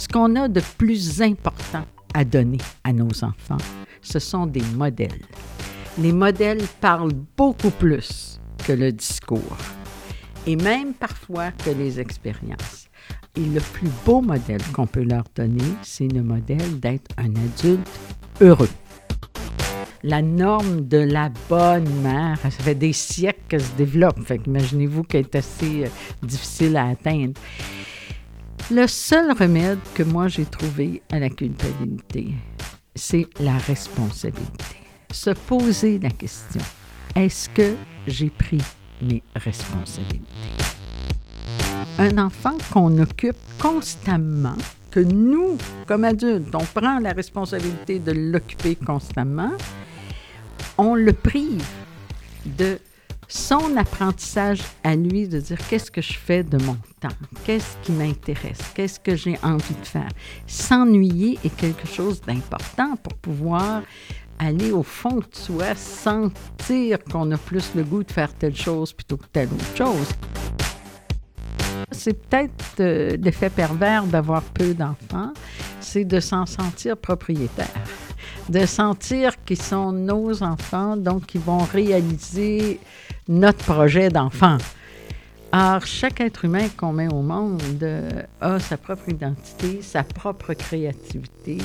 Ce qu'on a de plus important à donner à nos enfants, ce sont des modèles. Les modèles parlent beaucoup plus que le discours et même parfois que les expériences. Et le plus beau modèle qu'on peut leur donner, c'est le modèle d'être un adulte heureux. La norme de la bonne mère, ça fait des siècles qu'elle se développe, fait qu'imaginez-vous qu'elle est assez difficile à atteindre. Le seul remède que moi j'ai trouvé à la culpabilité, c'est la responsabilité. Se poser la question, est-ce que j'ai pris mes responsabilités? Un enfant qu'on occupe constamment, que nous, comme adultes, on prend la responsabilité de l'occuper constamment, on le prive de son apprentissage à lui, de dire qu'est-ce que je fais de mon temps, qu'est-ce qui m'intéresse, qu'est-ce que j'ai envie de faire. S'ennuyer est quelque chose d'important pour pouvoir aller au fond de soi, sentir qu'on a plus le goût de faire telle chose plutôt que telle autre chose. C'est peut-être l'effet pervers d'avoir peu d'enfants, c'est de s'en sentir propriétaire, de sentir qu'ils sont nos enfants, donc ils vont réaliser notre projet d'enfant. Or, chaque être humain qu'on met au monde a sa propre identité, sa propre créativité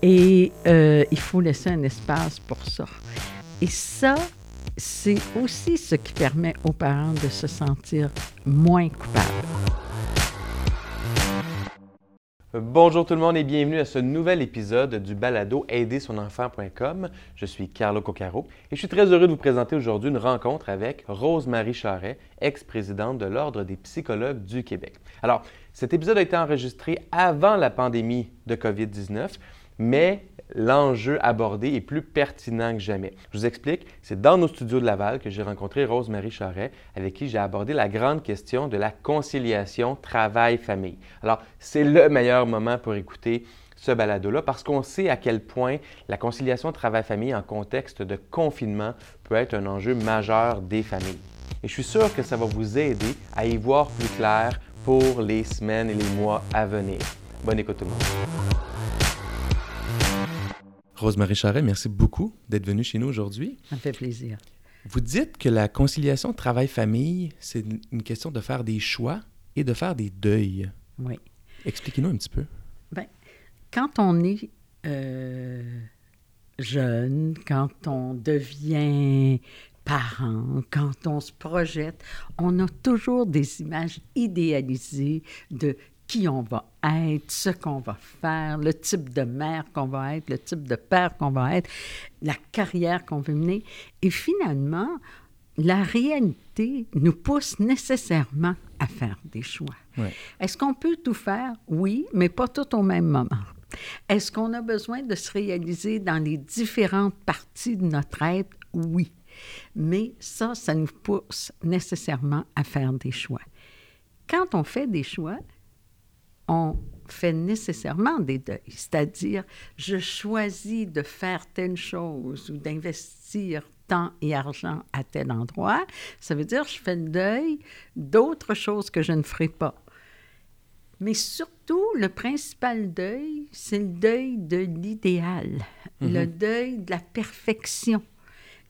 et il faut laisser un espace pour ça. Et ça, c'est aussi ce qui permet aux parents de se sentir moins coupables. Bonjour tout le monde et bienvenue à ce nouvel épisode du balado aider son enfant.com. Je suis Carlo Coccaro et je suis très heureux de vous présenter aujourd'hui une rencontre avec Rose-Marie Charest, ex-présidente de l'Ordre des psychologues du Québec. Alors, cet épisode a été enregistré avant la pandémie de COVID-19, mais l'enjeu abordé est plus pertinent que jamais. Je vous explique, c'est dans nos studios de Laval que j'ai rencontré Rose-Marie Charest, avec qui j'ai abordé la grande question de la conciliation travail-famille. Alors, c'est le meilleur moment pour écouter ce balado-là, parce qu'on sait à quel point la conciliation travail-famille en contexte de confinement peut être un enjeu majeur des familles. Et je suis sûr que ça va vous aider à y voir plus clair pour les semaines et les mois à venir. Bonne écoute tout le monde. Rose-Marie Charest, merci beaucoup d'être venue chez nous aujourd'hui. Ça me fait plaisir. Vous dites que la conciliation travail-famille, c'est une question de faire des choix et de faire des deuils. Oui. Expliquez-nous un petit peu. Bien, quand on est jeune, quand on devient parent, quand on se projette, on a toujours des images idéalisées de qui on va être, ce qu'on va faire, le type de mère qu'on va être, le type de père qu'on va être, la carrière qu'on veut mener. Et finalement, la réalité nous pousse nécessairement à faire des choix. Ouais. Est-ce qu'on peut tout faire? Oui, mais pas tout au même moment. Est-ce qu'on a besoin de se réaliser dans les différentes parties de notre être? Oui. Mais ça, ça nous pousse nécessairement à faire des choix. Quand on fait des choix, on fait nécessairement des deuils, c'est-à-dire je choisis de faire telle chose ou d'investir temps et argent à tel endroit, ça veut dire je fais le deuil d'autres choses que je ne ferai pas. Mais surtout, le principal deuil, c'est le deuil de l'idéal, le deuil de la perfection.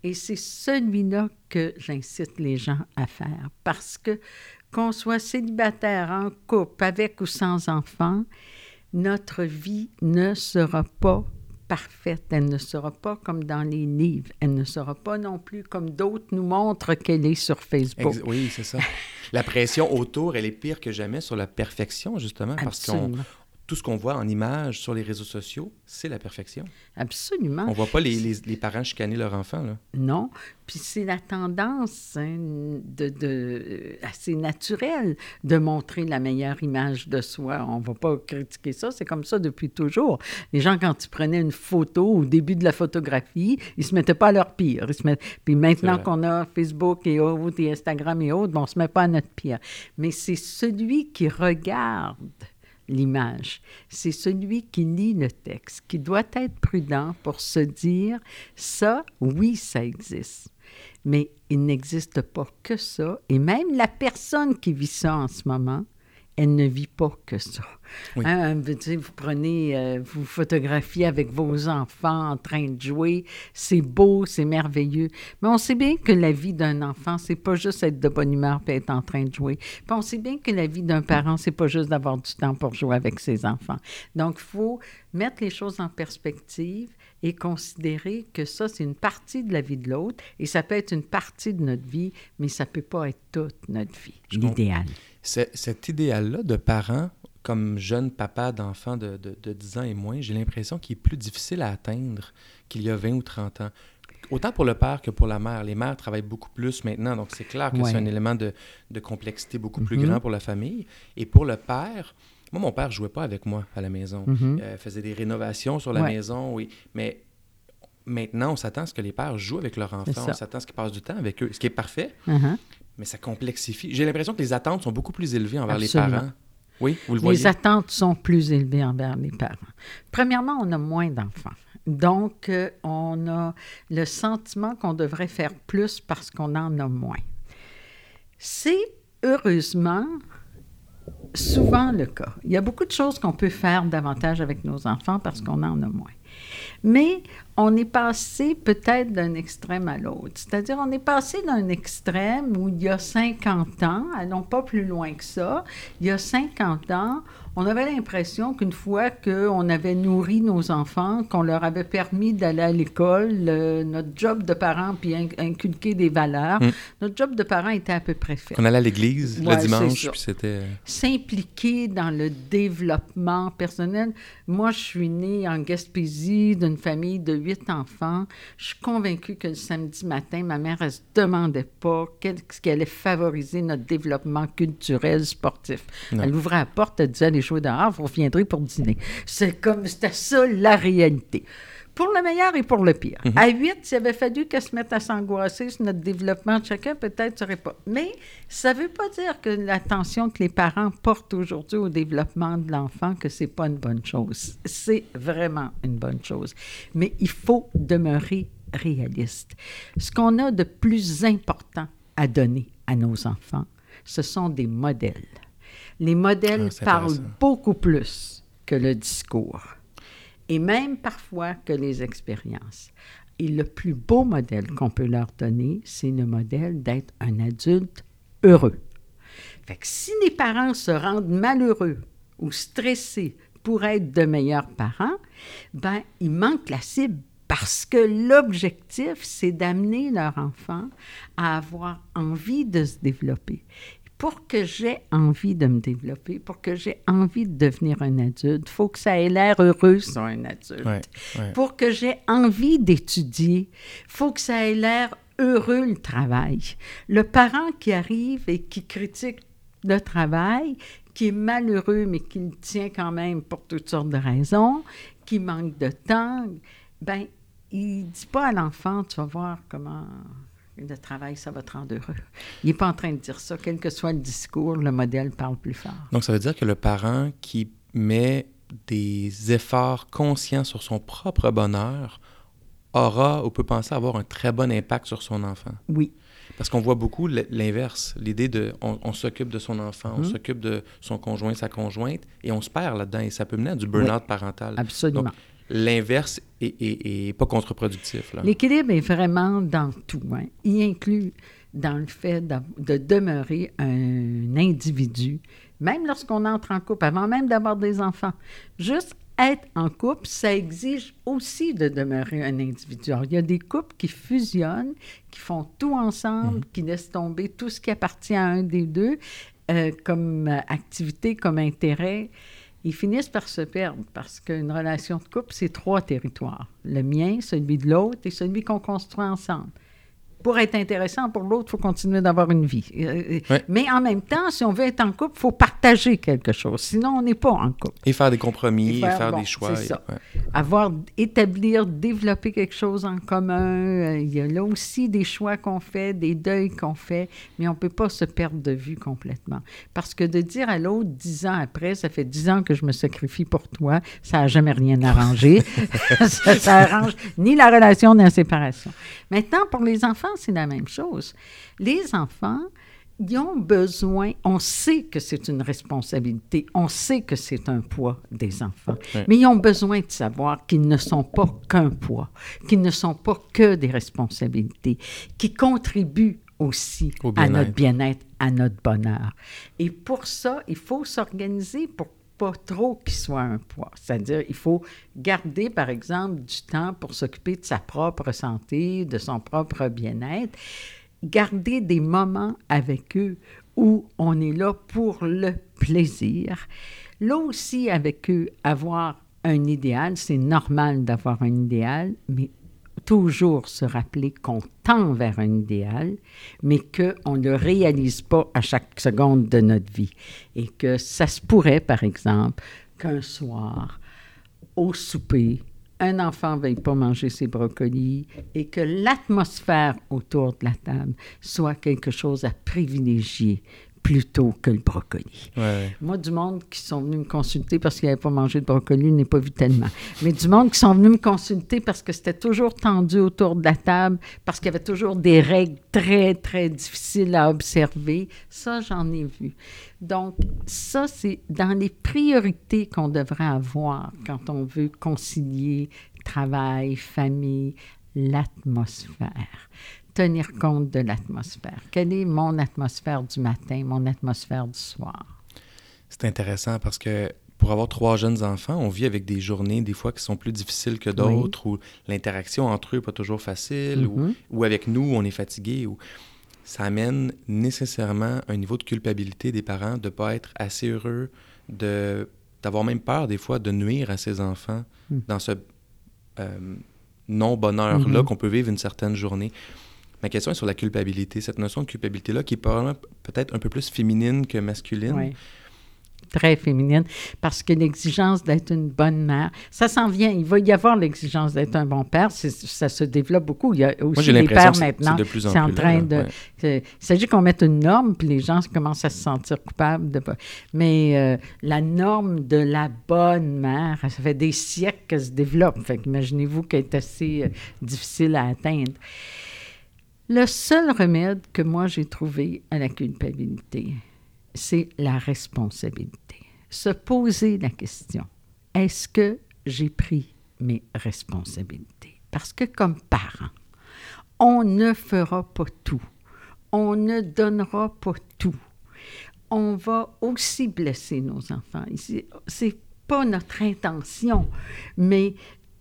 Et c'est celui-là que j'incite les gens à faire, parce que qu'on soit célibataire, en couple, avec ou sans enfant, notre vie ne sera pas parfaite. Elle ne sera pas comme dans les livres. Elle ne sera pas non plus comme d'autres nous montrent qu'elle est sur Facebook. Oui, c'est ça. La pression autour, elle est pire que jamais sur la perfection, justement, absolument. Parce qu'on... Tout ce qu'on voit en images sur les réseaux sociaux, c'est la perfection. Absolument. On ne voit pas les parents chicaner leur enfant, là. Non. Puis c'est la tendance assez naturelle de montrer la meilleure image de soi. On ne va pas critiquer ça. C'est comme ça depuis toujours. Les gens, quand ils prenaient une photo au début de la photographie, ils ne se mettaient pas à leur pire. Puis maintenant qu'on a Facebook et autres, et Instagram et autres, on ne se met pas à notre pire. Mais c'est celui qui regarde l'image. C'est celui qui lit le texte, qui doit être prudent pour se dire « ça, oui, ça existe ». Mais il n'existe pas que ça. Et même la personne qui vit ça en ce moment, elle ne vit pas que ça. Oui. Hein, vous prenez, vous photographiez avec vos enfants en train de jouer. C'est beau, c'est merveilleux. Mais on sait bien que la vie d'un enfant, c'est pas juste être de bonne humeur puis être en train de jouer. Puis on sait bien que la vie d'un parent, c'est pas juste d'avoir du temps pour jouer avec ses enfants. Donc, il faut mettre les choses en perspective et considérer que ça, c'est une partie de la vie de l'autre et ça peut être une partie de notre vie, mais ça ne peut pas être toute notre vie, l'idéal. Cet idéal-là de parent, comme jeune papa d'enfant de 10 ans et moins, j'ai l'impression qu'il est plus difficile à atteindre qu'il y a 20 ou 30 ans. Autant pour le père que pour la mère. Les mères travaillent beaucoup plus maintenant, donc c'est clair que ouais. C'est un élément de complexité beaucoup plus grand pour la famille. Et pour le père... Moi, mon père ne jouait pas avec moi à la maison. Mm-hmm. Faisait des rénovations sur la maison, oui. Mais maintenant, on s'attend à ce que les pères jouent avec leurs enfants. On s'attend à ce qu'ils passent du temps avec eux, ce qui est parfait. Mm-hmm. Mais ça complexifie. J'ai l'impression que les attentes sont beaucoup plus élevées envers les parents. Oui, vous le voyez. Les attentes sont plus élevées envers les parents. Premièrement, on a moins d'enfants. Donc, on a le sentiment qu'on devrait faire plus parce qu'on en a moins. C'est, heureusement... souvent le cas. Il y a beaucoup de choses qu'on peut faire davantage avec nos enfants parce qu'on en a moins. Mais on est passé peut-être d'un extrême à l'autre. C'est-à-dire, on est passé d'un extrême où il y a 50 ans, allons pas plus loin que ça, il y a 50 ans, on avait l'impression qu'une fois qu'on avait nourri nos enfants, qu'on leur avait permis d'aller à l'école, notre job de parent, puis inculquer des valeurs, notre job de parent était à peu près fait. On allait à l'église le dimanche, puis c'était... S'impliquer dans le développement personnel. Moi, je suis née en Gaspésie d'une famille de 8 enfants. Je suis convaincue que le samedi matin, ma mère, elle ne se demandait pas ce qui allait favoriser notre développement culturel, sportif. Non. Elle ouvrait la porte, elle disait « Allez jouer dehors, vous reviendrez pour dîner. » C'était ça la réalité. Pour le meilleur et pour le pire. Mm-hmm. À 8, s'il avait fallu qu'elle se mette à s'angoisser sur notre développement de chacun, peut-être ça serait pas. Mais ça ne veut pas dire que l'attention que les parents portent aujourd'hui au développement de l'enfant, que ce n'est pas une bonne chose. C'est vraiment une bonne chose. Mais il faut demeurer réaliste. Ce qu'on a de plus important à donner à nos enfants, ce sont des modèles. Les modèles parlent beaucoup plus que le discours. Et même parfois que les expériences. Et le plus beau modèle qu'on peut leur donner, c'est le modèle d'être un adulte heureux. Fait que si les parents se rendent malheureux ou stressés pour être de meilleurs parents, ben ils manquent la cible parce que l'objectif, c'est d'amener leur enfant à avoir envie de se développer. Pour que j'aie envie de me développer, pour que j'aie envie de devenir un adulte, il faut que ça ait l'air heureux sur un adulte. Ouais, ouais. Pour que j'aie envie d'étudier, il faut que ça ait l'air heureux, le travail. Le parent qui arrive et qui critique le travail, qui est malheureux, mais qui le tient quand même pour toutes sortes de raisons, qui manque de temps, bien, il ne dit pas à l'enfant, tu vas voir comment... le travail, ça va te rendre heureux. Il n'est pas en train de dire ça. Quel que soit le discours, le modèle parle plus fort. Donc, ça veut dire que le parent qui met des efforts conscients sur son propre bonheur aura ou peut penser avoir un très bon impact sur son enfant. Oui. Parce qu'on voit beaucoup l'inverse. L'idée de « on s'occupe de son enfant, on s'occupe de son conjoint, sa conjointe » et on se perd là-dedans. Et ça peut mener à du burn-out parental. Absolument. Donc, l'inverse est pas contre-productif. Là. L'équilibre est vraiment dans tout. Hein. Il inclut dans le fait de demeurer un individu, même lorsqu'on entre en couple, avant même d'avoir des enfants. Juste être en couple, ça exige aussi de demeurer un individu. Alors, il y a des couples qui fusionnent, qui font tout ensemble, qui laissent tomber tout ce qui appartient à un des deux comme activité, comme intérêt. Ils finissent par se perdre parce qu'une relation de couple, c'est 3 territoires. Le mien, celui de l'autre et celui qu'on construit ensemble. Pour être intéressant pour l'autre, il faut continuer d'avoir une vie. Ouais. Mais en même temps, si on veut être en couple, il faut partager quelque chose. Sinon, on n'est pas en couple. Et faire des compromis, et faire des choix. C'est ça. Ouais. Développer quelque chose en commun. Il y a là aussi des choix qu'on fait, des deuils qu'on fait, mais on ne peut pas se perdre de vue complètement. Parce que de dire à l'autre 10 ans après, ça fait 10 ans que je me sacrifie pour toi, ça n'a jamais rien arrangé. ça arrange ni la relation ni la séparation. Maintenant, pour les enfants, c'est la même chose. Les enfants, ils ont besoin, on sait que c'est une responsabilité, on sait que c'est un poids des enfants, oui. mais ils ont besoin de savoir qu'ils ne sont pas qu'un poids, qu'ils ne sont pas que des responsabilités, qu'ils contribuent aussi à notre bien-être, à notre bonheur. Et pour ça, il faut s'organiser pour pas trop qu'il soit un poids. C'est-à-dire, il faut garder, par exemple, du temps pour s'occuper de sa propre santé, de son propre bien-être. Garder des moments avec eux où on est là pour le plaisir. Là aussi, avec eux, avoir un idéal, c'est normal d'avoir un idéal, mais toujours se rappeler qu'on tend vers un idéal, mais qu'on ne le réalise pas à chaque seconde de notre vie. Et que ça se pourrait, par exemple, qu'un soir, au souper, un enfant ne veuille pas manger ses brocolis et que l'atmosphère autour de la table soit quelque chose à privilégier plutôt que le brocoli. Ouais, ouais. Moi, du monde qui sont venus me consulter parce qu'ils n'avaient pas mangé de brocoli, n'est pas vu tellement. Mais du monde qui sont venus me consulter parce que c'était toujours tendu autour de la table, parce qu'il y avait toujours des règles très, très difficiles à observer, ça, j'en ai vu. Donc, ça, c'est dans les priorités qu'on devrait avoir quand on veut concilier travail, famille, l'atmosphère. Tenir compte de l'atmosphère. Quelle est mon atmosphère du matin, mon atmosphère du soir? C'est intéressant parce que pour avoir 3 jeunes enfants, on vit avec des journées, des fois, qui sont plus difficiles que d'autres, oui. ou l'interaction entre eux n'est pas toujours facile, mm-hmm. ou avec nous, on est fatigué. Ou... Ça amène nécessairement un niveau de culpabilité des parents de ne pas être assez heureux, d'avoir même peur, des fois, de nuire à ses enfants dans ce non-bonheur-là qu'on peut vivre une certaine journée. Ma question est sur la culpabilité, cette notion de culpabilité-là qui est peut-être un peu plus féminine que masculine. Oui, très féminine, parce que l'exigence d'être une bonne mère, ça s'en vient. Il va y avoir l'exigence d'être un bon père, ça se développe beaucoup. Il y a aussi des pères maintenant. C'est de plus en plus. Il s'agit qu'on mette une norme, puis les gens commencent à se sentir coupables. Mais la norme de la bonne mère, ça fait des siècles qu'elle se développe. Fait qu'imaginez-vous qu'elle est assez difficile à atteindre. Le seul remède que moi j'ai trouvé à la culpabilité, c'est la responsabilité. Se poser la question, est-ce que j'ai pris mes responsabilités? Parce que comme parents, on ne fera pas tout. On ne donnera pas tout. On va aussi blesser nos enfants. C'est pas notre intention, mais...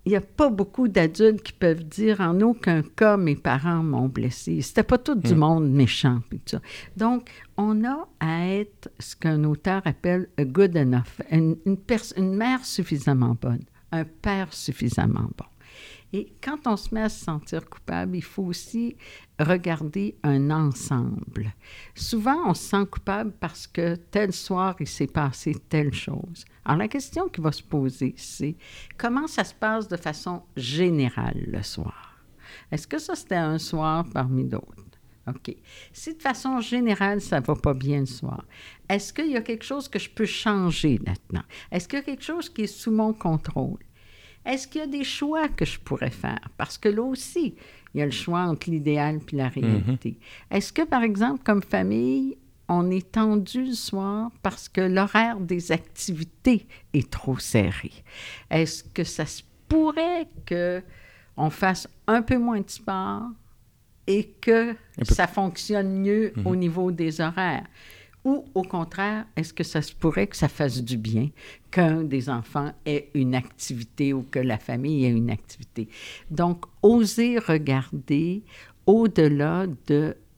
Il n'y a pas beaucoup d'adultes qui peuvent dire « En aucun cas, mes parents m'ont blessé. » C'était pas tout du monde méchant. Tout ça. Donc, on a à être ce qu'un auteur appelle « good enough », une mère suffisamment bonne, un père suffisamment bon. Et quand on se met à se sentir coupable, il faut aussi regarder un ensemble. Souvent, on se sent coupable parce que tel soir, il s'est passé telle chose. Alors, la question qui va se poser, c'est comment ça se passe de façon générale le soir? Est-ce que ça, c'était un soir parmi d'autres? OK. Si de façon générale, ça ne va pas bien le soir, est-ce qu'il y a quelque chose que je peux changer maintenant? Est-ce qu'il y a quelque chose qui est sous mon contrôle? Est-ce qu'il y a des choix que je pourrais faire? Parce que là aussi, il y a le choix entre l'idéal puis la réalité. Mm-hmm. Est-ce que, par exemple, comme famille, on est tendu le soir parce que l'horaire des activités est trop serré? Est-ce que ça se pourrait qu'on fasse un peu moins de sport et que ça fonctionne mieux au niveau des horaires? Ou, au contraire, est-ce que ça se pourrait que ça fasse du bien qu'un des enfants ait une activité ou que la famille ait une activité? Donc, oser regarder au-delà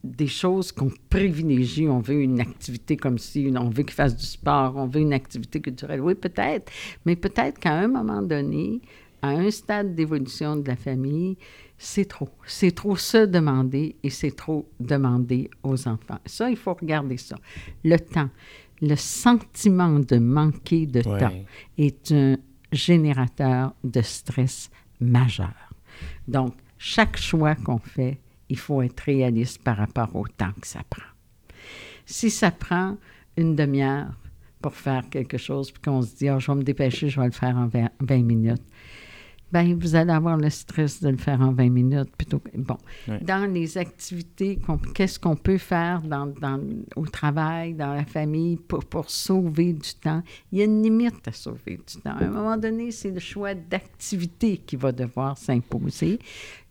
des choses qu'on privilégie. On veut une activité comme ci, on veut qu'il fasse du sport, on veut une activité culturelle. Oui, peut-être, mais peut-être qu'à un moment donné, à un stade d'évolution de la famille, c'est trop. C'est trop se demander et c'est trop demander aux enfants. Ça, il faut regarder ça. Le temps, le sentiment de manquer de temps est un générateur de stress majeur. Donc, chaque choix qu'on fait, il faut être réaliste par rapport au temps que ça prend. Si ça prend une demi-heure pour faire quelque chose, puis qu'on se dit « Ah, je vais me dépêcher, je vais le faire en 20 minutes », bien, vous allez avoir le stress de le faire en 20 minutes plutôt que... Bon, oui. Dans les activités, qu'est-ce qu'on peut faire au travail, dans la famille, pour sauver du temps? Il y a une limite à sauver du temps. À un moment donné, c'est le choix d'activité qui va devoir s'imposer.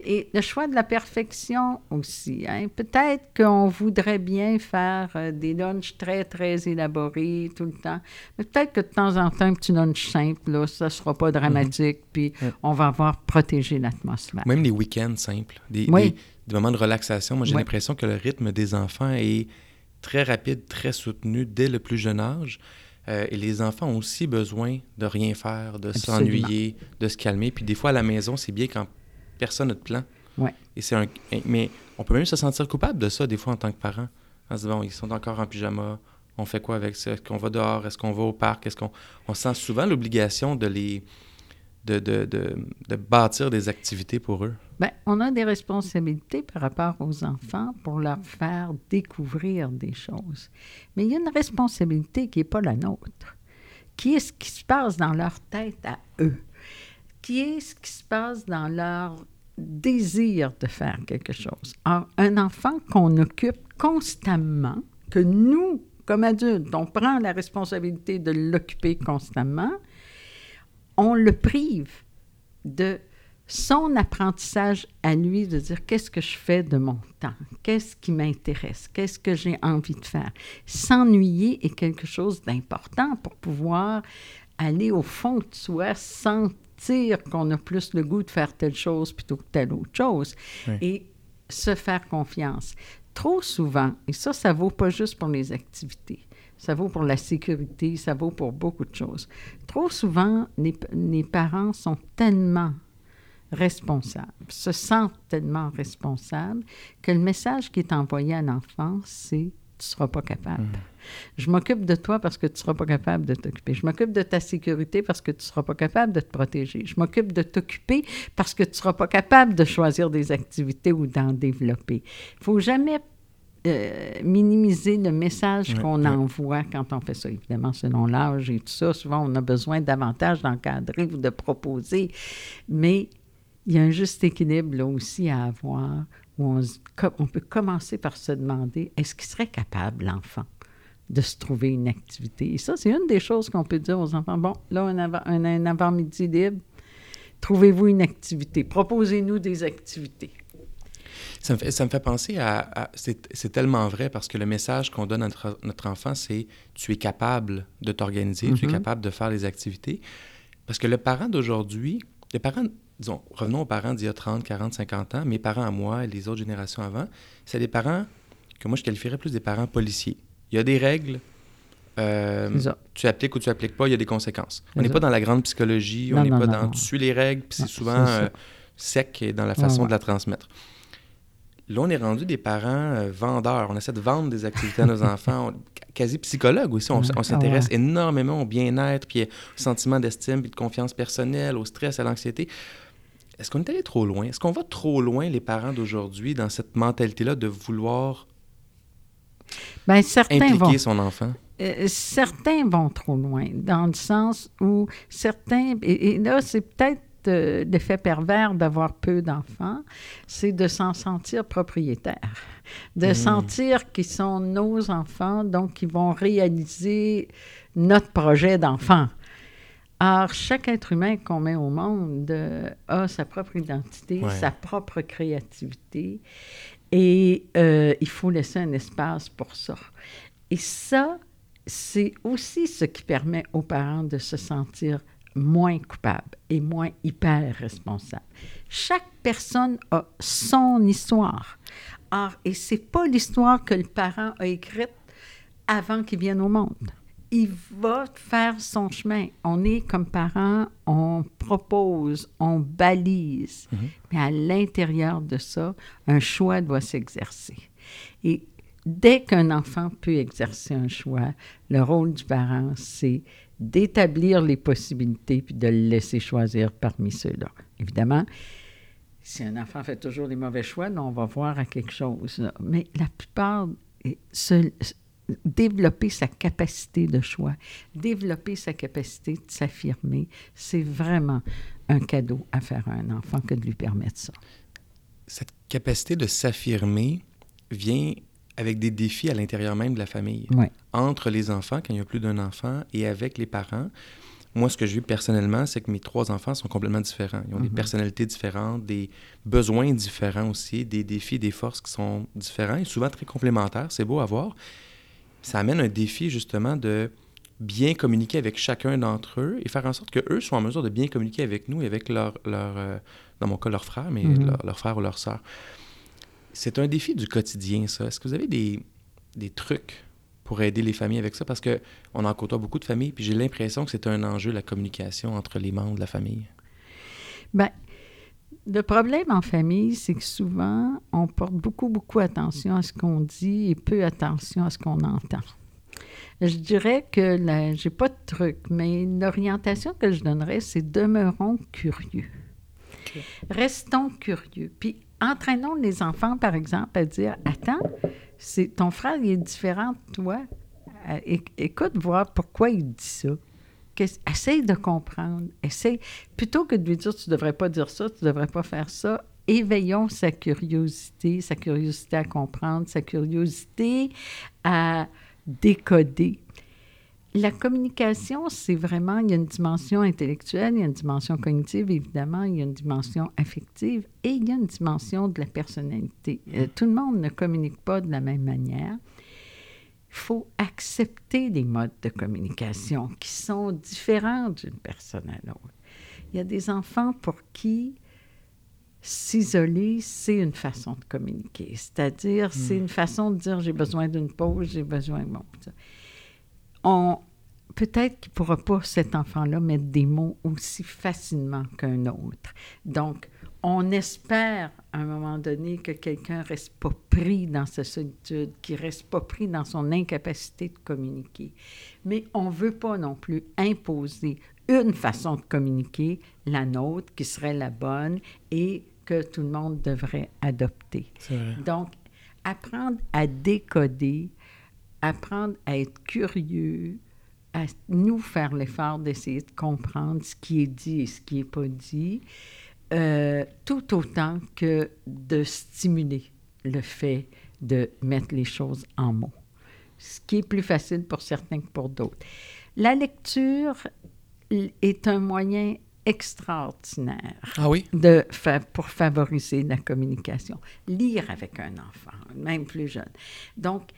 Et le choix de la perfection aussi. Hein? Peut-être qu'on voudrait bien faire des lunchs très, très élaborés tout le temps, mais peut-être que de temps en temps, un petit lunch simple, là, ça ne sera pas dramatique, puis on va avoir protégé l'atmosphère. Même les week-ends simples, des moments de relaxation. Moi, j'ai l'impression que le rythme des enfants est très rapide, très soutenu dès le plus jeune âge. Et les enfants ont aussi besoin de rien faire, de s'ennuyer, de se calmer. Puis des fois, à la maison, c'est bien quand personne n'a de plan. Ouais. Et mais on peut même se sentir coupable de ça, des fois, en tant que parent. On se dit, bon, ils sont encore en pyjama, on fait quoi avec ça? Est-ce qu'on va dehors? Est-ce qu'on va au parc? On sent souvent l'obligation de bâtir des activités pour eux. Bien, on a des responsabilités par rapport aux enfants pour leur faire découvrir des choses. Mais il y a une responsabilité qui n'est pas la nôtre, qui est ce qui se passe dans leur tête à eux, qui est ce qui se passe dans leur désir de faire quelque chose. Or, un enfant qu'on occupe constamment, que nous, comme adultes, on prend la responsabilité de l'occuper constamment, on le prive de son apprentissage à lui, de dire « qu'est-ce que je fais de mon temps? Qu'est-ce qui m'intéresse? Qu'est-ce que j'ai envie de faire? » S'ennuyer est quelque chose d'important pour pouvoir aller au fond de soi, sentir qu'on a plus le goût de faire telle chose plutôt que telle autre chose, et se faire confiance. Trop souvent, et ça vaut pas juste pour les activités, ça vaut pour la sécurité, ça vaut pour beaucoup de choses. Trop souvent, les parents sont tellement responsables, se sentent tellement responsables que le message qui est envoyé à l'enfant, c'est « tu ne seras pas capable ». Je m'occupe de toi parce que tu ne seras pas capable de t'occuper. Je m'occupe de ta sécurité parce que tu ne seras pas capable de te protéger. Je m'occupe de t'occuper parce que tu ne seras pas capable de choisir des activités ou d'en développer. Il ne faut jamais minimiser le message qu'on envoie quand on fait ça. Évidemment, selon l'âge et tout ça, souvent, on a besoin davantage d'encadrer ou de proposer. Mais il y a un juste équilibre là aussi à avoir où on peut commencer par se demander, est-ce qu'il serait capable, l'enfant, de se trouver une activité? Et ça, c'est une des choses qu'on peut dire aux enfants. Bon, là, un avant-midi libre, trouvez-vous une activité. Proposez-nous des activités. Ça me fait penser à c'est tellement vrai parce que le message qu'on donne à notre enfant, c'est « tu es capable de t'organiser, tu es capable de faire les activités ». Parce que le parent d'aujourd'hui, les parents, disons, revenons aux parents d'il y a 30, 40, 50 ans, mes parents à moi et les autres générations avant, c'est des parents que moi je qualifierais plus des parents policiers. Il y a des règles, tu appliques ou tu appliques pas, il y a des conséquences. On n'est pas dans la grande psychologie, on n'est pas dans « tu suis les règles », puis c'est souvent sec et dans la façon de la transmettre. Là, on est rendu des parents vendeurs. On essaie de vendre des activités à nos enfants. Quasi psychologues aussi. On s'intéresse énormément au bien-être, puis au sentiment d'estime, puis de confiance personnelle, au stress, à l'anxiété. Est-ce qu'on est allé trop loin? Est-ce qu'on va trop loin, les parents d'aujourd'hui, dans cette mentalité-là de vouloir impliquer son enfant? Certains vont trop loin, dans le sens où certains... Et là, c'est peut-être l'effet pervers d'avoir peu d'enfants, c'est de s'en sentir propriétaire, de sentir qu'ils sont nos enfants, donc ils vont réaliser notre projet d'enfant. Or, chaque être humain qu'on met au monde a sa propre identité, sa propre créativité, et il faut laisser un espace pour ça. Et ça, c'est aussi ce qui permet aux parents de se sentir moins coupable et moins hyper responsable. Chaque personne a son histoire. Or, et ce n'est pas l'histoire que le parent a écrite avant qu'il vienne au monde. Il va faire son chemin. On est comme parents, on propose, on balise. Mais à l'intérieur de ça, un choix doit s'exercer. Et dès qu'un enfant peut exercer un choix, le rôle du parent, c'est d'établir les possibilités puis de le laisser choisir parmi ceux-là. Évidemment, si un enfant fait toujours les mauvais choix, là, on va voir à quelque chose. Là. Mais la plupart, développer sa capacité de choix, développer sa capacité de s'affirmer, c'est vraiment un cadeau à faire à un enfant que de lui permettre ça. Cette capacité de s'affirmer vient avec des défis à l'intérieur même de la famille. Ouais. Entre les enfants, quand il y a plus d'un enfant, et avec les parents. Moi, ce que j'ai vu personnellement, c'est que mes trois enfants sont complètement différents. Ils ont des personnalités différentes, des besoins différents aussi, des défis, des forces qui sont différents et souvent très complémentaires. C'est beau à voir. Ça amène un défi, justement, de bien communiquer avec chacun d'entre eux et faire en sorte qu'eux soient en mesure de bien communiquer avec nous et avec leur dans mon cas, leur frère, mais leur frère ou leur sœur. C'est un défi du quotidien, ça. Est-ce que vous avez des trucs pour aider les familles avec ça? Parce qu'on en côtoie beaucoup de familles, puis j'ai l'impression que c'est un enjeu, la communication entre les membres de la famille. Bien, le problème en famille, c'est que souvent, on porte beaucoup, beaucoup attention à ce qu'on dit et peu attention à ce qu'on entend. Je dirais que j'ai pas de truc, mais l'orientation que je donnerais, c'est demeurons curieux. Okay. Restons curieux. Puis entraînons les enfants, par exemple, à dire « Attends, ton frère, il est différent de toi. Écoute, voir pourquoi il dit ça. » Essaye de comprendre. Essaye. Plutôt que de lui dire « Tu ne devrais pas dire ça, tu ne devrais pas faire ça », éveillons sa curiosité à comprendre, sa curiosité à décoder. La communication, c'est vraiment, il y a une dimension intellectuelle, il y a une dimension cognitive, évidemment, il y a une dimension affective et il y a une dimension de la personnalité. Tout le monde ne communique pas de la même manière. Il faut accepter les modes de communication qui sont différents d'une personne à l'autre. Il y a des enfants pour qui s'isoler, c'est une façon de communiquer. C'est-à-dire, c'est une façon de dire « j'ai besoin d'une pause, j'ai besoin de... » Peut-être qu'il ne pourra pas, cet enfant-là, mettre des mots aussi facilement qu'un autre. Donc, on espère, à un moment donné, que quelqu'un ne reste pas pris dans sa solitude, qu'il ne reste pas pris dans son incapacité de communiquer. Mais on ne veut pas non plus imposer une façon de communiquer, la nôtre, qui serait la bonne et que tout le monde devrait adopter. Donc, apprendre à décoder, apprendre à être curieux, à nous faire l'effort d'essayer de comprendre ce qui est dit et ce qui n'est pas dit, tout autant que de stimuler le fait de mettre les choses en mots, ce qui est plus facile pour certains que pour d'autres. La lecture est un moyen extraordinaire pour favoriser la communication. Lire avec un enfant, même plus jeune. Donc,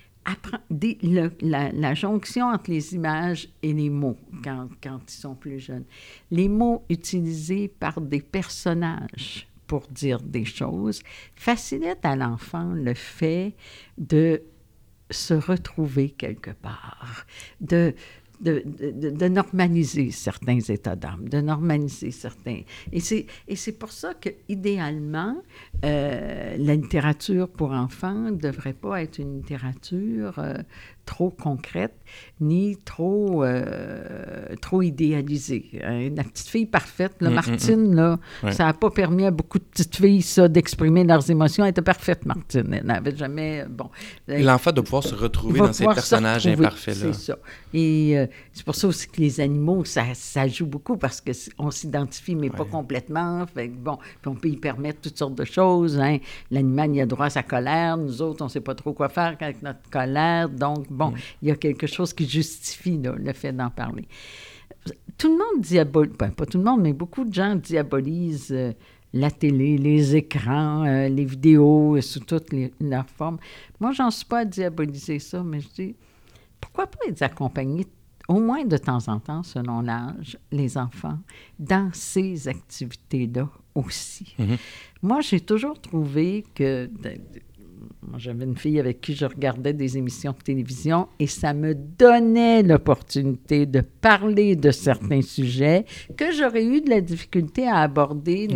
la jonction entre les images et les mots quand ils sont plus jeunes. Les mots utilisés par des personnages pour dire des choses facilitent à l'enfant le fait de se retrouver quelque part, de normaliser certains états d'âme, de normaliser certains... Et c'est pour ça que, idéalement, la littérature pour enfants ne devrait pas être une littérature trop concrète, ni trop idéalisée. La petite fille parfaite, là, Martine, là, ça n'a pas permis à beaucoup de petites filles, ça, d'exprimer leurs émotions. Elle était parfaite, Martine. Elle n'avait jamais... L'enfant doit pouvoir se retrouver dans ces personnages imparfaits-là. C'est ça. Et c'est pour ça aussi que les animaux, ça joue beaucoup, parce qu'on s'identifie, mais pas complètement. Fait que, puis on peut y permettre toutes sortes de choses. L'animal, il a droit à sa colère. Nous autres, on ne sait pas trop quoi faire avec notre colère. Donc, il y a quelque chose qui justifie là, le fait d'en parler. Tout le monde diabolise, pas tout le monde, mais beaucoup de gens diabolisent la télé, les écrans, les vidéos, sous toutes leurs formes. Moi, j'en suis pas à diaboliser ça, mais je dis, pourquoi pas les accompagner au moins de temps en temps, selon l'âge, les enfants, dans ces activités-là aussi. Mm-hmm. Moi, j'ai toujours trouvé que... Moi, j'avais une fille avec qui je regardais des émissions de télévision et ça me donnait l'opportunité de parler de certains sujets que j'aurais eu de la difficulté à aborder.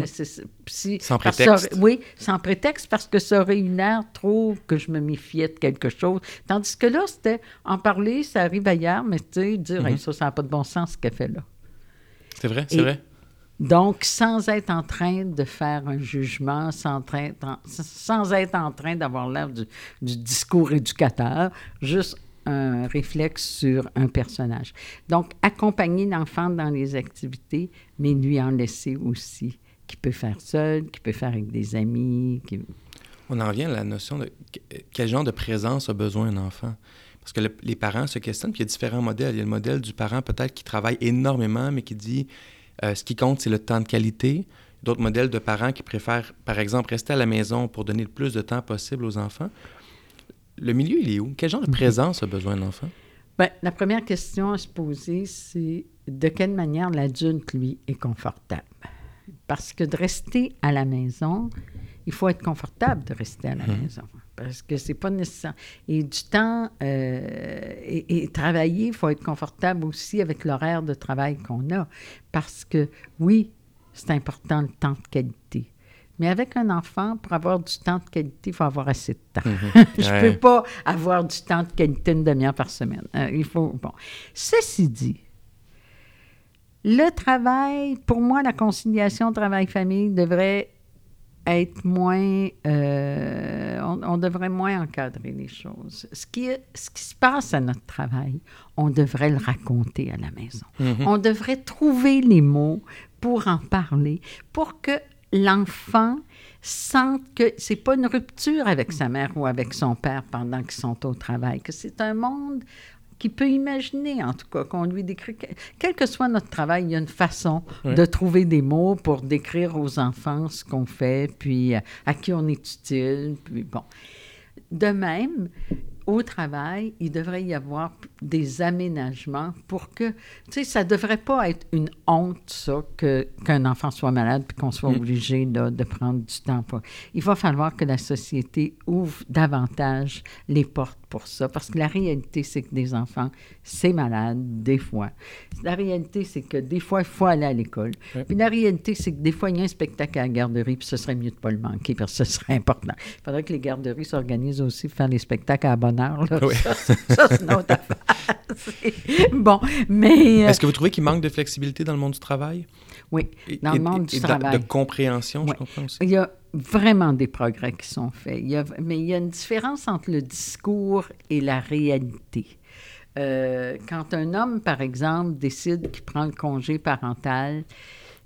Sans prétexte. Sans prétexte, parce que ça aurait eu l'air trop que je me méfiais de quelque chose. Tandis que là, c'était en parler, ça arrive ailleurs, mais tu sais, dire « ça n'a pas de bon sens ce qu'elle fait là ». C'est vrai, c'est vrai. Donc, sans être en train de faire un jugement, sans être en train d'avoir l'air du discours éducateur, juste un réflexe sur un personnage. Donc, accompagner l'enfant dans les activités, mais lui en laisser aussi, qu'il peut faire seul, qu'il peut faire avec des amis. On en vient à la notion de quel genre de présence a besoin un enfant. Parce que les parents se questionnent, puis il y a différents modèles. Il y a le modèle du parent peut-être qui travaille énormément, mais qui dit ce qui compte, c'est le temps de qualité. D'autres modèles de parents qui préfèrent, par exemple, rester à la maison pour donner le plus de temps possible aux enfants. Le milieu, il est où? Quel genre de présence a besoin l'enfant? Bien, la première question à se poser, c'est de quelle manière l'adulte, lui, est confortable. Parce que de rester à la maison, il faut être confortable de rester à la maison. Parce que c'est pas nécessaire. Et du temps, et travailler, il faut être confortable aussi avec l'horaire de travail qu'on a. Parce que, oui, c'est important le temps de qualité. Mais avec un enfant, pour avoir du temps de qualité, il faut avoir assez de temps. Je ne peux pas avoir du temps de qualité une demi-heure par semaine. Il faut... Bon. Ceci dit, le travail, pour moi, la conciliation travail-famille devrait être moins... on devrait moins encadrer les choses. Ce qui se passe à notre travail, on devrait le raconter à la maison. On devrait trouver les mots pour en parler, pour que l'enfant sente que c'est pas une rupture avec sa mère ou avec son père pendant qu'ils sont au travail, que c'est un monde... qu'il peut imaginer, en tout cas, qu'on lui décrit... Quel que soit notre travail, il y a une façon de trouver des mots pour décrire aux enfants ce qu'on fait, puis à qui on est utile, puis bon. De même, au travail, il devrait y avoir des aménagements pour que... Tu sais, ça ne devrait pas être une honte, ça, qu'un enfant soit malade puis qu'on soit obligé de prendre du temps. Il va falloir que la société ouvre davantage les portes pour ça, parce que la réalité, c'est que des enfants, c'est malade, des fois. La réalité, c'est que des fois, il faut aller à l'école. Puis la réalité, c'est que des fois, il y a un spectacle à la garderie, puis ce serait mieux de ne pas le manquer, parce que ce serait important. Il faudrait que les garderies s'organisent aussi pour faire les spectacles à la bonne heure. Là. Oui. Ça, c'est notre affaire. Bon, mais... Est-ce que vous trouvez qu'il manque de flexibilité dans le monde du travail? Oui, dans le monde du travail. Et de compréhension, je comprends aussi. Il y a vraiment des progrès qui sont faits. Mais il y a une différence entre le discours et la réalité. Quand un homme, par exemple, décide qu'il prend le congé parental,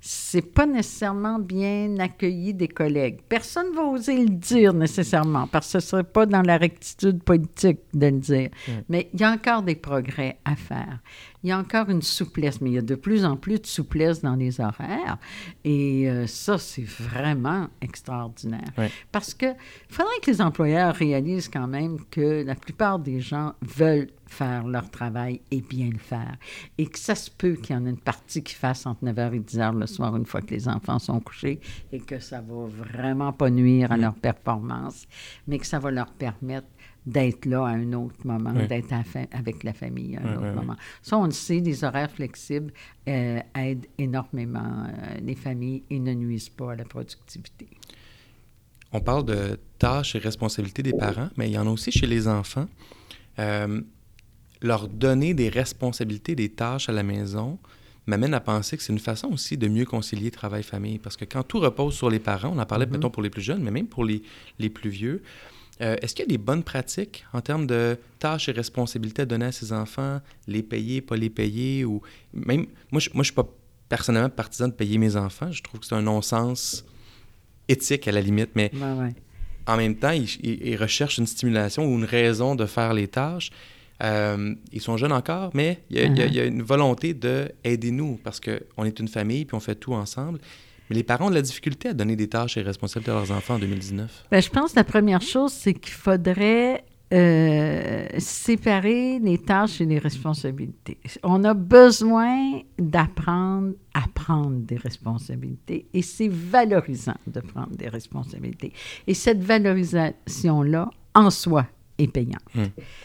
c'est pas nécessairement bien accueilli des collègues. Personne ne va oser le dire nécessairement, parce que ce serait pas dans la rectitude politique de le dire. Mais il y a encore des progrès à faire. Il y a encore une souplesse, mais il y a de plus en plus de souplesse dans les horaires. Et ça, c'est vraiment extraordinaire. Parce que faudrait que les employeurs réalisent quand même que la plupart des gens veulent faire leur travail et bien le faire. Et que ça se peut qu'il y en ait une partie qui fasse entre 9h et 10h le soir une fois que les enfants sont couchés et que ça va vraiment pas nuire à leur performance, mais que ça va leur permettre d'être là à un autre moment, d'être avec la famille à un autre moment. Ça, on le sait, les horaires flexibles aident énormément les familles et ne nuisent pas à la productivité. On parle de tâches et responsabilités des parents, mais il y en a aussi chez les enfants. Leur donner des responsabilités, des tâches à la maison m'amène à penser que c'est une façon aussi de mieux concilier travail-famille. Parce que quand tout repose sur les parents, on en parlait mettons pour les plus jeunes, mais même pour les plus vieux, est-ce qu'il y a des bonnes pratiques en termes de tâches et responsabilités à donner à ses enfants, les payer, pas les payer, ou même... Moi, je suis pas personnellement partisan de payer mes enfants. Je trouve que c'est un non-sens éthique à la limite, mais en même temps, ils recherchent une stimulation ou une raison de faire les tâches. Ils sont jeunes encore, mais il y a une volonté de « aidez-nous » parce qu'on est une famille puis on fait tout ensemble. Mais les parents ont de la difficulté à donner des tâches et responsabilités à leurs enfants en 2019. Bien, je pense que la première chose, c'est qu'il faudrait séparer les tâches et les responsabilités. On a besoin d'apprendre à prendre des responsabilités et c'est valorisant de prendre des responsabilités. Et cette valorisation-là, en soi, est payante.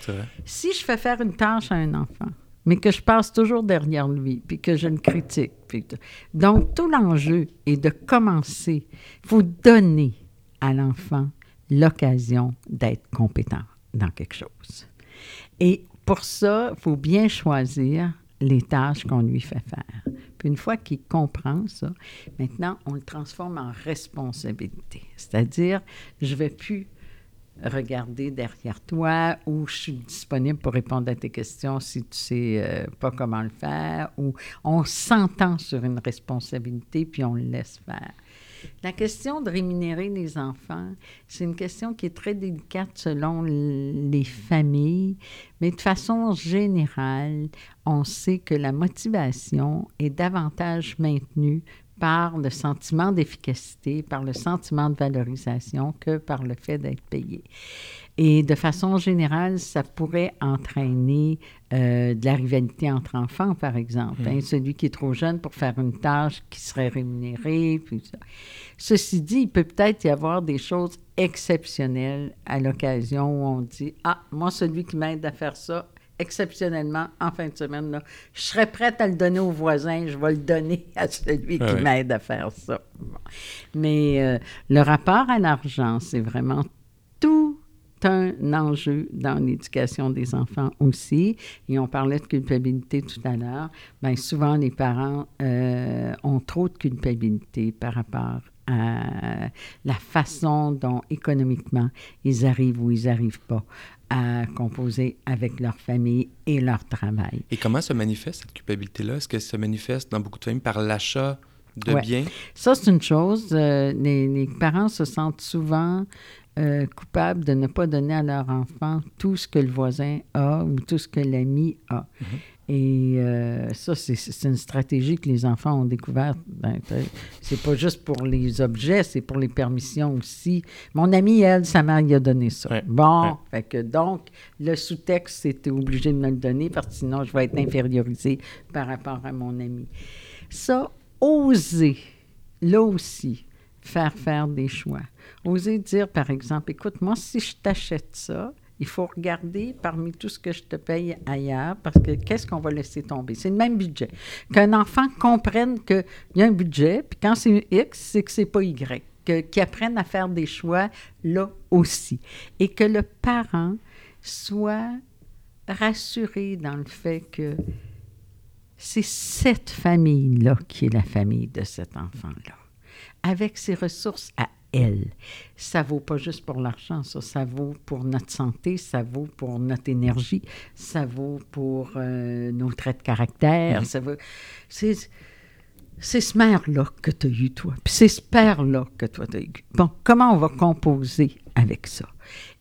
C'est vrai. Si je fais faire une tâche à un enfant, mais que je passe toujours derrière lui, puis que je le critique. Donc, tout l'enjeu est de commencer. Il faut donner à l'enfant l'occasion d'être compétent dans quelque chose. Et pour ça, il faut bien choisir les tâches qu'on lui fait faire. Puis une fois qu'il comprend ça, maintenant, on le transforme en responsabilité. C'est-à-dire, je ne vais plus regarder derrière toi, ou je suis disponible pour répondre à tes questions si tu sais pas comment le faire, ou on s'entend sur une responsabilité puis on le laisse faire. La question de rémunérer les enfants, c'est une question qui est très délicate selon les familles, mais de façon générale, on sait que la motivation est davantage maintenue par le sentiment d'efficacité, par le sentiment de valorisation que par le fait d'être payé. Et de façon générale, ça pourrait entraîner de la rivalité entre enfants, par exemple. Hein, celui qui est trop jeune pour faire une tâche qui serait rémunérée, puis ça. Ceci dit, il peut peut-être y avoir des choses exceptionnelles à l'occasion où on dit « Ah, moi, celui qui m'aide à faire ça, exceptionnellement, en fin de semaine, là, je serais prête à le donner au voisin, je vais le donner à celui qui m'aide à faire ça. » Bon. Mais le rapport à l'argent, c'est vraiment tout un enjeu dans l'éducation des enfants aussi. Et on parlait de culpabilité tout à l'heure. Bien, souvent, les parents ont trop de culpabilité par rapport à la façon dont, économiquement, ils arrivent ou ils n'arrivent pas à composer avec leur famille et leur travail. Et comment se manifeste cette culpabilité-là? Est-ce que ça se manifeste dans beaucoup de familles par l'achat de biens? Ça, c'est une chose. Les parents se sentent souvent coupables de ne pas donner à leur enfant tout ce que le voisin a ou tout ce que l'ami a. Mm-hmm. Et ça, c'est une stratégie que les enfants ont découverte. Ben, c'est pas juste pour les objets, c'est pour les permissions aussi. Mon amie, elle, sa mère, lui a donné ça. Ouais. Bon, fait que donc, le sous-texte, c'était obligé de me le donner parce que sinon, je vais être infériorisée par rapport à mon ami. Ça, oser, là aussi, faire des choix. Oser dire, par exemple, écoute, moi, si je t'achète ça, il faut regarder parmi tout ce que je te paye ailleurs, parce que qu'est-ce qu'on va laisser tomber? C'est le même budget. Qu'un enfant comprenne qu'il y a un budget, puis quand c'est X, c'est que c'est pas Y. Qu'il apprenne à faire des choix là aussi. Et que le parent soit rassuré dans le fait que c'est cette famille-là qui est la famille de cet enfant-là, avec ses ressources à elle. Ça vaut pas juste pour l'argent, ça vaut pour notre santé, ça vaut pour notre énergie, ça vaut pour nos traits de caractère, ça vaut... C'est ce mère-là que tu as eu, toi, puis c'est ce père-là que toi tu as eu. Bon, comment on va composer avec ça?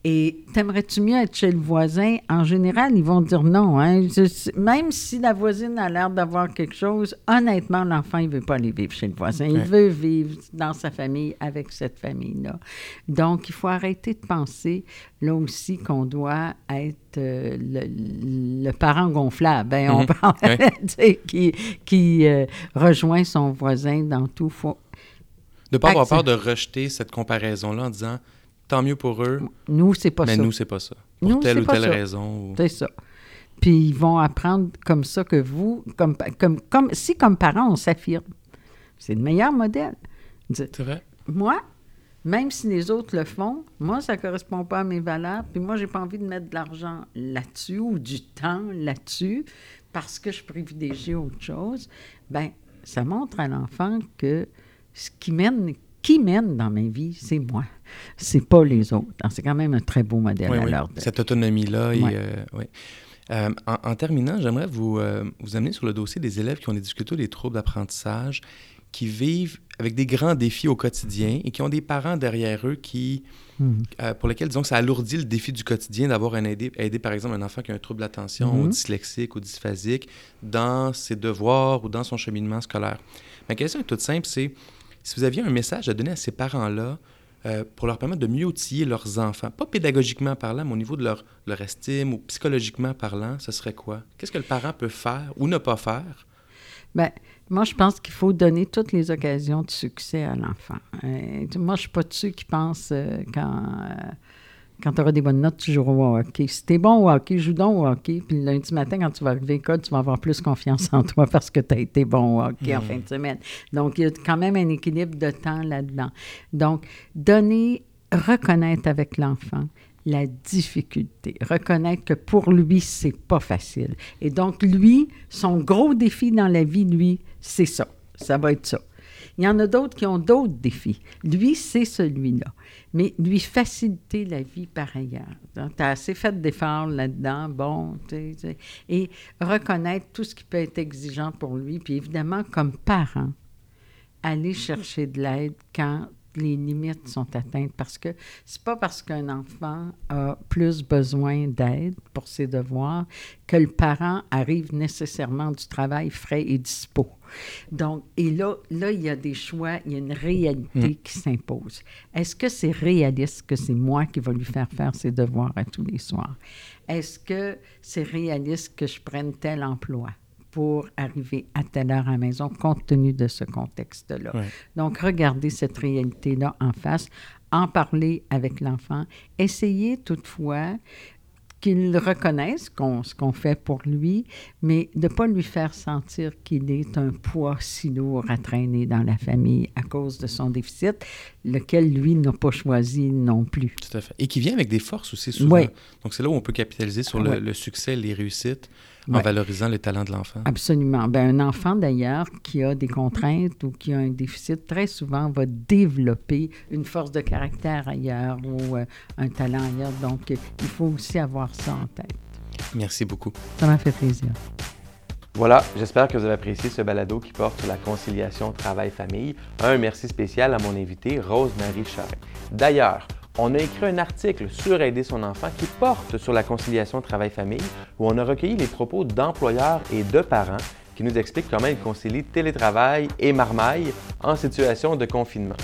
Et t'aimerais-tu mieux être chez le voisin? En général, ils vont dire non. Hein? Même si la voisine a l'air d'avoir quelque chose, honnêtement, l'enfant, il ne veut pas aller vivre chez le voisin. Il veut vivre dans sa famille, avec cette famille-là. Donc, il faut arrêter de penser, là aussi, qu'on doit être le parent gonflable. Ben, on parle qui rejoint son voisin dans tout. Faut de ne pas avoir peur de rejeter cette comparaison-là en disant... Tant mieux pour eux. Nous, c'est pas ça. Mais nous, c'est pas ça. Pour nous, telle ou telle raison. Ou... C'est ça. Puis ils vont apprendre comme ça que vous, comme parents, on s'affirme. C'est le meilleur modèle. C'est vrai. Moi, même si les autres le font, moi, ça correspond pas à mes valeurs. Puis moi, j'ai pas envie de mettre de l'argent là-dessus ou du temps là-dessus parce que je privilégie autre chose. Bien, ça montre à l'enfant que ce qui mène dans ma vie, c'est moi. C'est pas les autres. Alors, c'est quand même un très beau modèle à l'heure de... Cette autonomie-là. Ouais. En terminant, j'aimerais vous amener sur le dossier des élèves qui ont des difficultés ou des troubles d'apprentissage, qui vivent avec des grands défis au quotidien et qui ont des parents derrière eux qui, pour lesquels, disons, que ça alourdit le défi du quotidien d'avoir un aider, par exemple, un enfant qui a un trouble d'attention ou dyslexique ou dysphasique dans ses devoirs ou dans son cheminement scolaire. Ma question est toute simple, c'est... Si vous aviez un message à donner à ces parents-là pour leur permettre de mieux outiller leurs enfants, pas pédagogiquement parlant, mais au niveau de leur estime ou psychologiquement parlant, ce serait quoi? Qu'est-ce que le parent peut faire ou ne pas faire? Bien, moi, je pense qu'il faut donner toutes les occasions de succès à l'enfant. Moi, je ne suis pas de ceux qui pensent quand tu auras des bonnes notes, tu joueras au hockey. Si t'es bon au hockey, joue donc au hockey. Puis le lundi matin, quand tu vas arriver à l'école, tu vas avoir plus confiance en toi parce que tu as été bon au hockey en fin de semaine. Donc, il y a quand même un équilibre de temps là-dedans. Donc, reconnaître avec l'enfant la difficulté. Reconnaître que pour lui, c'est pas facile. Et donc, lui, son gros défi dans la vie, lui, c'est ça. Ça va être ça. Il y en a d'autres qui ont d'autres défis. Lui, c'est celui-là. Mais lui faciliter la vie par ailleurs. Donc, tu as assez fait d'efforts là-dedans, bon, tu sais. Et reconnaître tout ce qui peut être exigeant pour lui. Puis évidemment, comme parent, aller chercher de l'aide quand les limites sont atteintes, parce que c'est pas parce qu'un enfant a plus besoin d'aide pour ses devoirs que le parent arrive nécessairement du travail frais et dispos. Donc, et là, il y a des choix, il y a une réalité qui s'impose. Est-ce que c'est réaliste que c'est moi qui va lui faire ses devoirs à tous les soirs? Est-ce que c'est réaliste que je prenne tel emploi pour arriver à telle heure à la maison, compte tenu de ce contexte-là? Ouais. Donc, regardez cette réalité-là en face, en parler avec l'enfant, essayer toutefois qu'il reconnaisse ce qu'on fait pour lui, mais de ne pas lui faire sentir qu'il est un poids si lourd à traîner dans la famille à cause de son déficit, lequel, lui, n'a pas choisi non plus. Tout à fait. Et qui vient avec des forces aussi, souvent. Ouais. Donc, c'est là où on peut capitaliser sur le succès, les réussites, en valorisant le talent de l'enfant. Absolument. Ben, un enfant, d'ailleurs, qui a des contraintes ou qui a un déficit, très souvent va développer une force de caractère ailleurs ou un talent ailleurs. Donc, il faut aussi avoir ça en tête. Merci beaucoup. Ça m'a fait plaisir. Voilà, j'espère que vous avez apprécié ce balado qui porte sur la conciliation travail-famille. Un merci spécial à mon invitée, Rose-Marie Charest. D'ailleurs, on a écrit un article sur aider son enfant qui porte sur la conciliation travail-famille, où on a recueilli les propos d'employeurs et de parents qui nous expliquent comment ils concilient télétravail et marmaille en situation de confinement.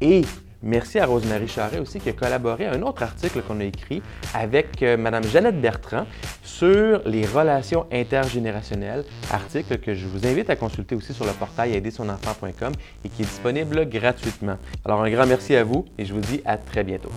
Et merci à Rose-Marie Charest aussi qui a collaboré à un autre article qu'on a écrit avec Mme Jeannette Bertrand sur les relations intergénérationnelles, article que je vous invite à consulter aussi sur le portail aider son enfant.com et qui est disponible gratuitement. Alors un grand merci à vous et je vous dis à très bientôt.